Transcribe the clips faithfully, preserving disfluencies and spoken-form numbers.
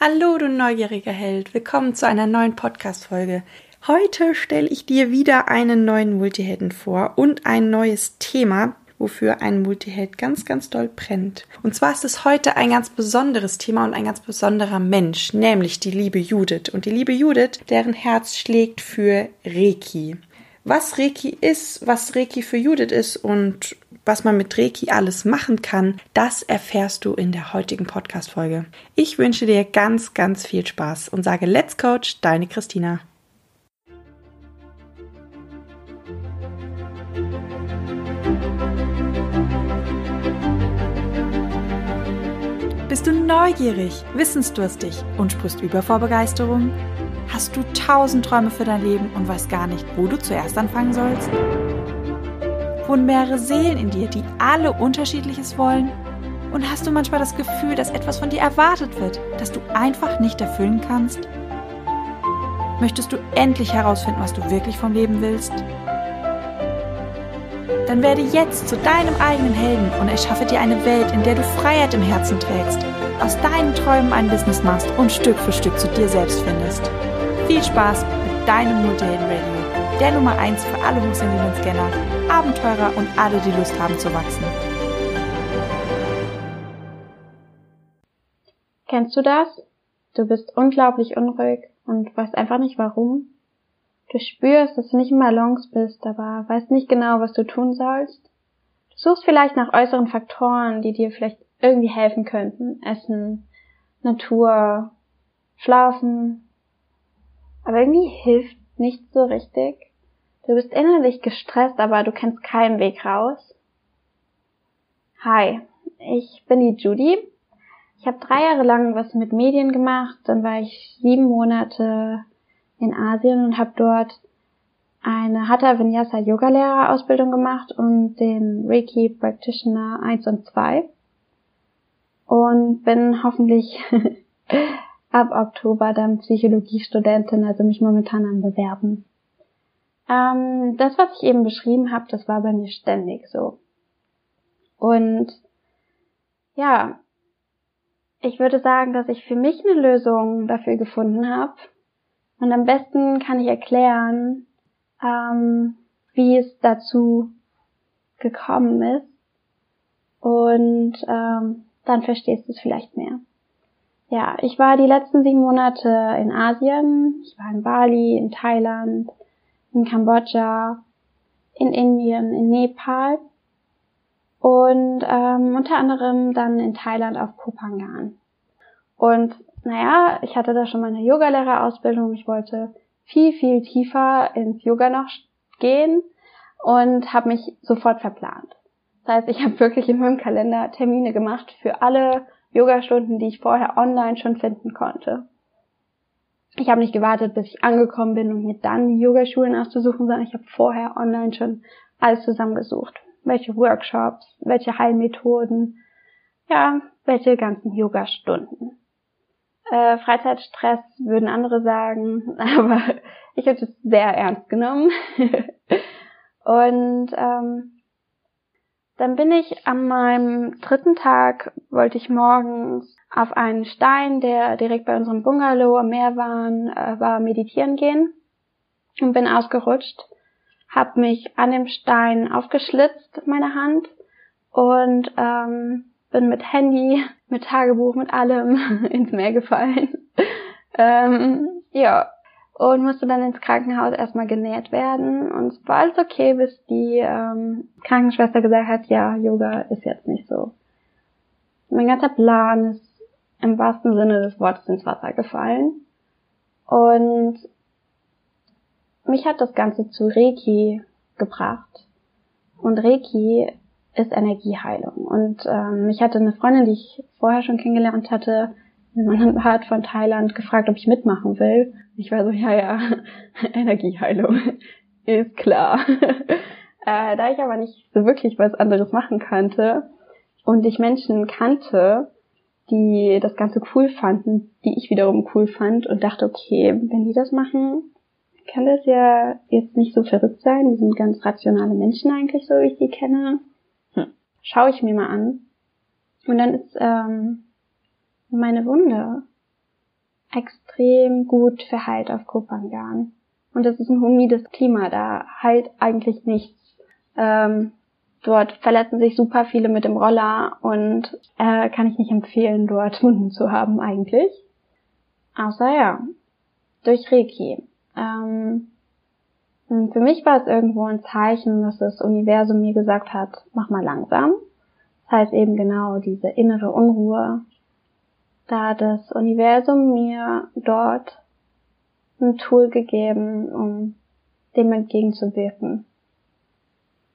Hallo, du neugieriger Held. Willkommen zu einer neuen Podcast-Folge. Heute stelle ich dir wieder einen neuen Multihelden vor und ein neues Thema, wofür ein Multiheld ganz, ganz doll brennt. Und zwar ist es heute ein ganz besonderes Thema und ein ganz besonderer Mensch, nämlich die liebe Judith. Und die liebe Judith, deren Herz schlägt für Reiki. Was Reiki ist, was Reiki für Judith ist und was man mit Reiki alles machen kann, das erfährst du in der heutigen Podcast-Folge. Ich wünsche dir ganz, ganz viel Spaß und sage Let's Coach, deine Christina. Bist du neugierig, wissensdurstig und sprichst über vor Begeisterung? Hast du tausend Träume für dein Leben und weißt gar nicht, wo du zuerst anfangen sollst? Wohnen mehrere Seelen in dir, die alle Unterschiedliches wollen? Und hast du manchmal das Gefühl, dass etwas von dir erwartet wird, das du einfach nicht erfüllen kannst? Möchtest du endlich herausfinden, was du wirklich vom Leben willst? Dann werde jetzt zu deinem eigenen Helden und erschaffe dir eine Welt, in der du Freiheit im Herzen trägst, aus deinen Träumen ein Business machst und Stück für Stück zu dir selbst findest. Viel Spaß mit deinem Multihelden-Radio. Der Nummer eins für alle hochsensiblen Scanner, Abenteurer und alle, die Lust haben zu wachsen. Kennst du das? Du bist unglaublich unruhig und weißt einfach nicht warum. Du spürst, dass du nicht in Balance bist, aber weißt nicht genau, was du tun sollst. Du suchst vielleicht nach äußeren Faktoren, die dir vielleicht irgendwie helfen könnten. Essen, Natur, Schlafen. Aber irgendwie hilft nicht so richtig. Du bist innerlich gestresst, aber du kennst keinen Weg raus. Hi, ich bin die Judy. Ich habe drei Jahre lang was mit Medien gemacht. Dann war ich sieben Monate in Asien und habe dort eine Hatha-Vinyasa-Yoga-Lehrerausbildung gemacht und den Reiki Practitioner eins und zwei. Und bin hoffentlich ab Oktober dann Psychologiestudentin, also mich momentan am Bewerben. Ähm, das, was ich eben beschrieben habe, das war bei mir ständig so. Und ja, ich würde sagen, dass ich für mich eine Lösung dafür gefunden habe. Und am besten kann ich erklären, ähm, wie es dazu gekommen ist. Und ähm, dann verstehst du es vielleicht mehr. Ja, ich war die letzten sieben Monate in Asien, ich war in Bali, in Thailand, in Kambodscha, in Indien, in Nepal und ähm, unter anderem dann in Thailand auf Koh Phangan. Und naja, ich hatte da schon meine Yogalehrerausbildung, ich wollte viel, viel tiefer ins Yoga noch gehen und habe mich sofort verplant. Das heißt, ich habe wirklich in meinem Kalender Termine gemacht für alle Yoga-Stunden, die ich vorher online schon finden konnte. Ich habe nicht gewartet, bis ich angekommen bin, um mir dann die Yogaschulen auszusuchen, sondern ich habe vorher online schon alles zusammengesucht. Welche Workshops, welche Heilmethoden, ja, welche ganzen Yogastunden. Äh, Freizeitstress würden andere sagen, aber ich habe das sehr ernst genommen. Und ähm, Dann bin ich an meinem dritten Tag, wollte ich morgens auf einen Stein, der direkt bei unserem Bungalow am Meer war, war meditieren gehen und bin ausgerutscht, hab mich an dem Stein aufgeschlitzt, meine Hand, und ähm, bin mit Handy, mit Tagebuch, mit allem ins Meer gefallen. ähm, ja, und musste dann ins Krankenhaus erstmal genäht werden. Und es war alles okay, bis die ähm, Krankenschwester gesagt hat, ja, Yoga ist jetzt nicht so. Mein ganzer Plan ist im wahrsten Sinne des Wortes ins Wasser gefallen. Und mich hat das Ganze zu Reiki gebracht. Und Reiki ist Energieheilung. Und ähm, ich hatte eine Freundin, die ich vorher schon kennengelernt hatte, in einem anderen Part von Thailand, gefragt, ob ich mitmachen will. Ich war so, ja, ja, Energieheilung, ist klar. äh, da ich aber nicht so wirklich was anderes machen kannte und ich Menschen kannte, die das Ganze cool fanden, die ich wiederum cool fand und dachte, okay, wenn die das machen, kann das ja jetzt nicht so verrückt sein. Die sind ganz rationale Menschen eigentlich, so wie ich die kenne. Hm. Schaue ich mir mal an. Und dann ist ähm, meine Wunde extrem gut verheilt auf Koh Phangan. Und es ist ein humides Klima, da heilt eigentlich nichts. Ähm, dort verletzen sich super viele mit dem Roller und äh, kann ich nicht empfehlen, dort Wunden zu haben eigentlich. Außer ja, durch Reiki. Ähm, für mich war es irgendwo ein Zeichen, dass das Universum mir gesagt hat, mach mal langsam. Das heißt eben genau diese innere Unruhe. Da hat das Universum mir dort ein Tool gegeben, um dem entgegenzuwirken.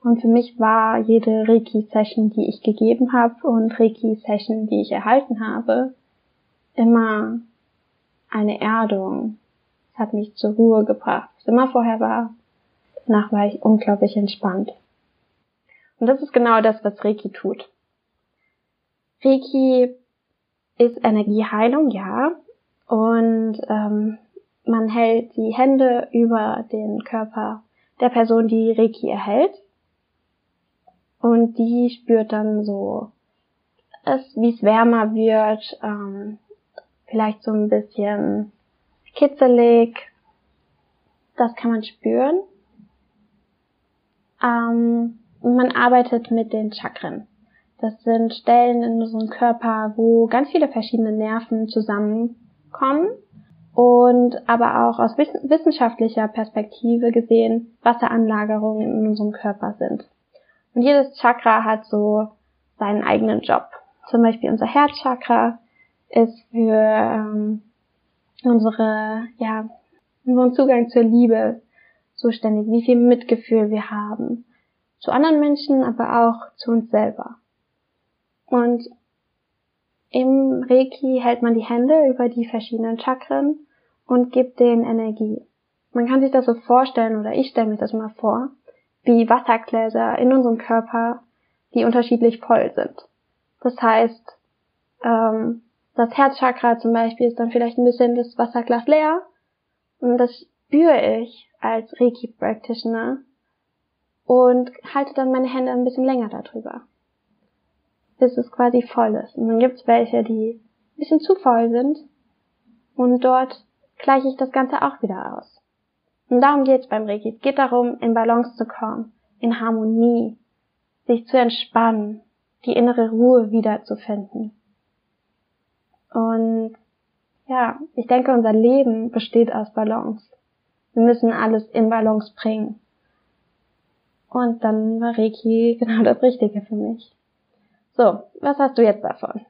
Und für mich war jede Reiki-Session, die ich gegeben habe und Reiki-Session, die ich erhalten habe, immer eine Erdung. Es hat mich zur Ruhe gebracht. Was immer vorher war, danach war ich unglaublich entspannt. Und das ist genau das, was Reiki tut. Reiki ist Energieheilung, ja. Und ähm, man hält die Hände über den Körper der Person, die Reiki erhält. Und die spürt dann so, wie es wärmer wird, ähm, vielleicht so ein bisschen kitzelig. Das kann man spüren. Ähm, man arbeitet mit den Chakren. Das sind Stellen in unserem Körper, wo ganz viele verschiedene Nerven zusammenkommen und aber auch aus wissenschaftlicher Perspektive gesehen Wasseranlagerungen in unserem Körper sind. Und jedes Chakra hat so seinen eigenen Job. Zum Beispiel unser Herzchakra ist für ähm, unsere, ja, unseren Zugang zur Liebe zuständig, wie viel Mitgefühl wir haben. Zu anderen Menschen, aber auch zu uns selber. Und im Reiki hält man die Hände über die verschiedenen Chakren und gibt denen Energie. Man kann sich das so vorstellen, oder ich stelle mir das mal vor, wie Wassergläser in unserem Körper, die unterschiedlich voll sind. Das heißt, ähm, das Herzchakra zum Beispiel ist dann vielleicht ein bisschen das Wasserglas leer. Und das spüre ich als Reiki-Practitioner und halte dann meine Hände ein bisschen länger darüber, bis es quasi voll ist. Und dann gibt es welche, die ein bisschen zu voll sind. Und dort gleiche ich das Ganze auch wieder aus. Und darum geht es beim Reiki. Es geht darum, in Balance zu kommen, in Harmonie, sich zu entspannen, die innere Ruhe wiederzufinden. Und ja, ich denke, unser Leben besteht aus Balance. Wir müssen alles in Balance bringen. Und dann war Reiki genau das Richtige für mich. So, was hast du jetzt davon?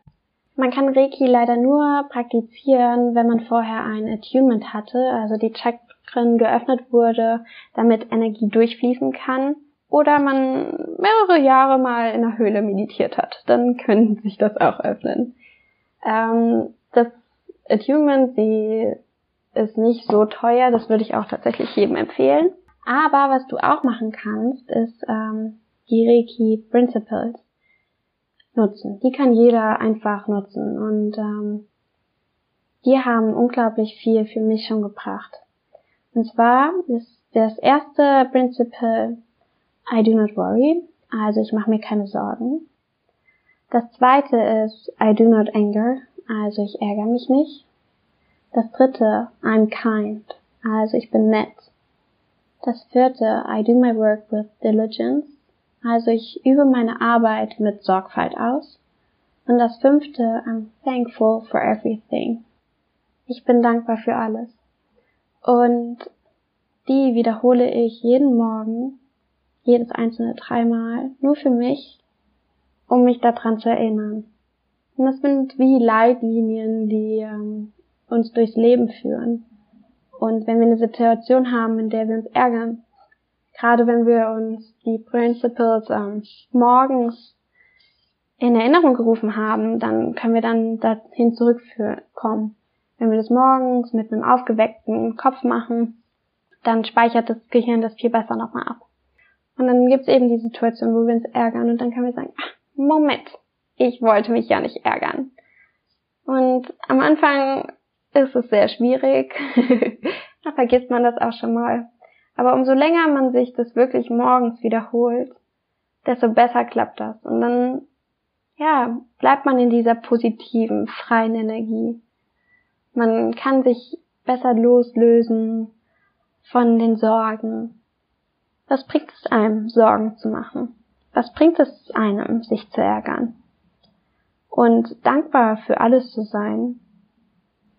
Man kann Reiki leider nur praktizieren, wenn man vorher ein Attunement hatte, also die Chakren geöffnet wurde, damit Energie durchfließen kann, oder man mehrere Jahre mal in der Höhle meditiert hat. Dann können sich das auch öffnen. Ähm, das Attunement, die ist nicht so teuer, das würde ich auch tatsächlich jedem empfehlen. Aber was du auch machen kannst, ist ähm, die Reiki Principles nutzen. Die kann jeder einfach nutzen und ähm, die haben unglaublich viel für mich schon gebracht. Und zwar ist das erste Principle I do not worry, also ich mache mir keine Sorgen. Das zweite ist I do not anger, also ich ärgere mich nicht. Das dritte I'm kind, also ich bin nett. Das vierte I do my work with diligence. Also ich übe meine Arbeit mit Sorgfalt aus. Und das fünfte, I'm thankful for everything. Ich bin dankbar für alles. Und die wiederhole ich jeden Morgen, jedes einzelne dreimal, nur für mich, um mich daran zu erinnern. Und das sind wie Leitlinien, die ähm, uns durchs Leben führen. Und wenn wir eine Situation haben, in der wir uns ärgern, gerade wenn wir uns die Principles ähm, morgens in Erinnerung gerufen haben, dann können wir dann dahin zurückkommen. Wenn wir das morgens mit einem aufgeweckten Kopf machen, dann speichert das Gehirn das viel besser nochmal ab. Und dann gibt's eben die Situation, wo wir uns ärgern und dann können wir sagen, ach, Moment, ich wollte mich ja nicht ärgern. Und am Anfang ist es sehr schwierig, da vergisst man das auch schon mal. Aber umso länger man sich das wirklich morgens wiederholt, desto besser klappt das. Und dann, ja, bleibt man in dieser positiven, freien Energie. Man kann sich besser loslösen von den Sorgen. Was bringt es einem, Sorgen zu machen? Was bringt es einem, sich zu ärgern? Und dankbar für alles zu sein,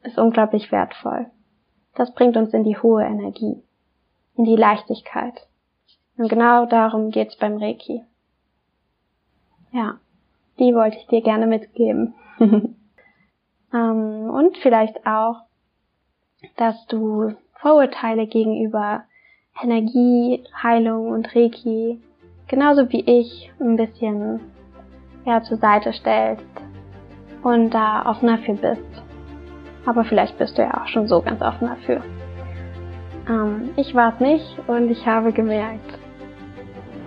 ist unglaublich wertvoll. Das bringt uns in die hohe Energie, in die Leichtigkeit. Und genau darum geht's beim Reiki. Ja, die wollte ich dir gerne mitgeben. ähm, und vielleicht auch, dass du Vorurteile gegenüber Energie, Heilung und Reiki, genauso wie ich, ein bisschen ja, zur Seite stellst und da offener für bist. Aber vielleicht bist du ja auch schon so ganz offen dafür. Ähm, ich war es nicht und ich habe gemerkt,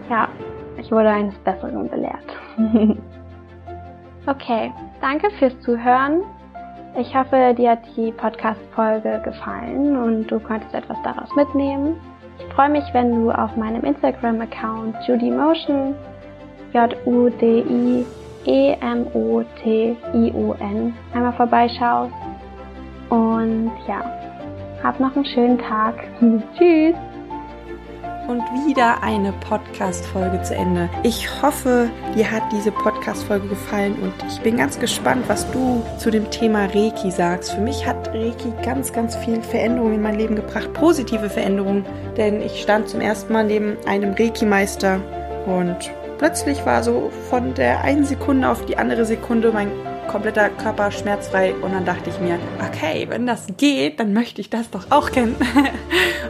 ja, ich wurde eines Besseren belehrt. Okay, danke fürs Zuhören. Ich hoffe, dir hat die Podcast-Folge gefallen und du konntest etwas daraus mitnehmen. Ich freue mich, wenn du auf meinem Instagram-Account judiemotion, J-U-D-I-E-M-O-T-I-O-N, einmal vorbeischaust. Und ja, hab noch einen schönen Tag. Tschüss! Und wieder eine Podcast-Folge zu Ende. Ich hoffe, dir hat diese Podcast-Folge gefallen und ich bin ganz gespannt, was du zu dem Thema Reiki sagst. Für mich hat Reiki ganz, ganz viele Veränderungen in mein Leben gebracht, positive Veränderungen, denn ich stand zum ersten Mal neben einem Reiki-Meister und plötzlich war so von der einen Sekunde auf die andere Sekunde mein kompletter Körper schmerzfrei und dann dachte ich mir, okay, wenn das geht, dann möchte ich das doch auch kennen.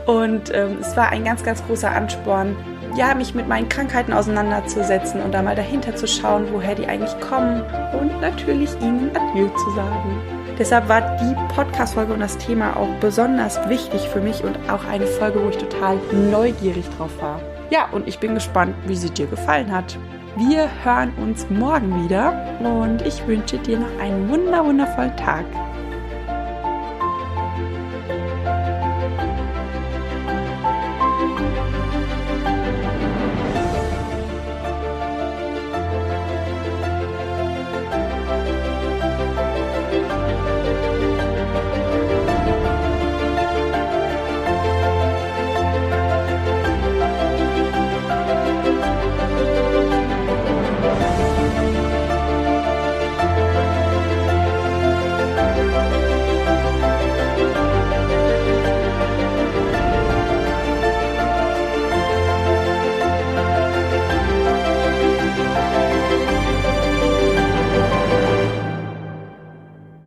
Und ähm, es war ein ganz, ganz großer Ansporn, ja, mich mit meinen Krankheiten auseinanderzusetzen und da mal dahinter zu schauen, woher die eigentlich kommen und natürlich ihnen Adieu zu sagen. Deshalb war die Podcast-Folge und das Thema auch besonders wichtig für mich und auch eine Folge, wo ich total neugierig drauf war. Ja, und ich bin gespannt, wie sie dir gefallen hat. Wir hören uns morgen wieder und ich wünsche dir noch einen wunderwundervollen Tag.